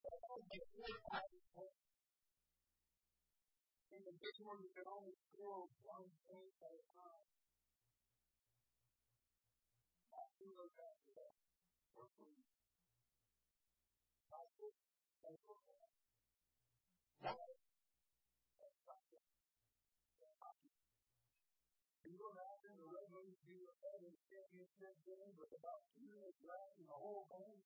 And the big one you can only score one thing at a time. You don't have to do a better championship game, but about 2 minutes left in the whole game.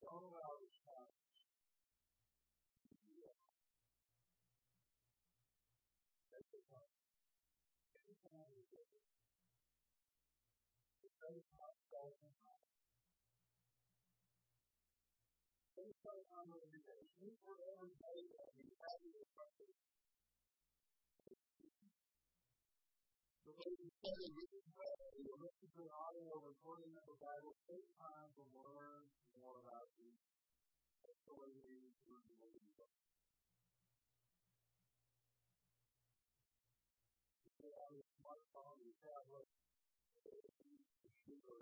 Don't allow this time to be left. That's the point. Every time we do it, it does not go in mind. Based on our organization, we were always made that we had to do something. The way we said it, we didn't have to do it. This is an audio recording of the Bible. Take time to learn more about you. That's the way we learn the way you are. You get out of your smartphone, your tablet, computer.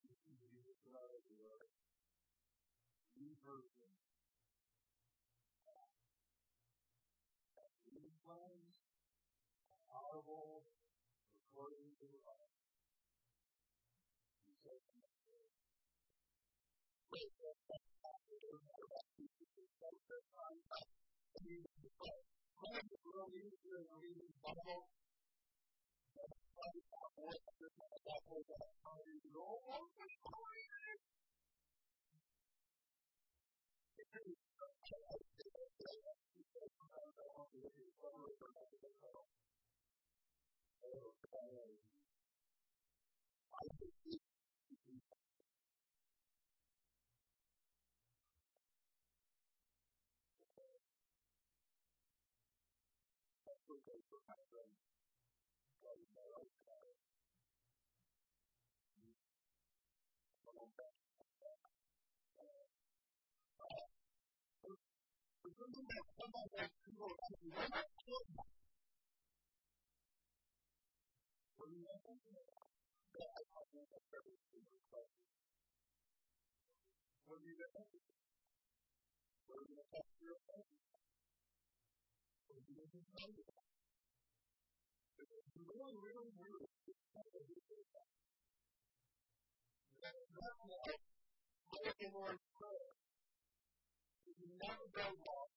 You can use it without your new version. Playing, audible, recording to us. That's not the Lord's prayer. You never go wrong.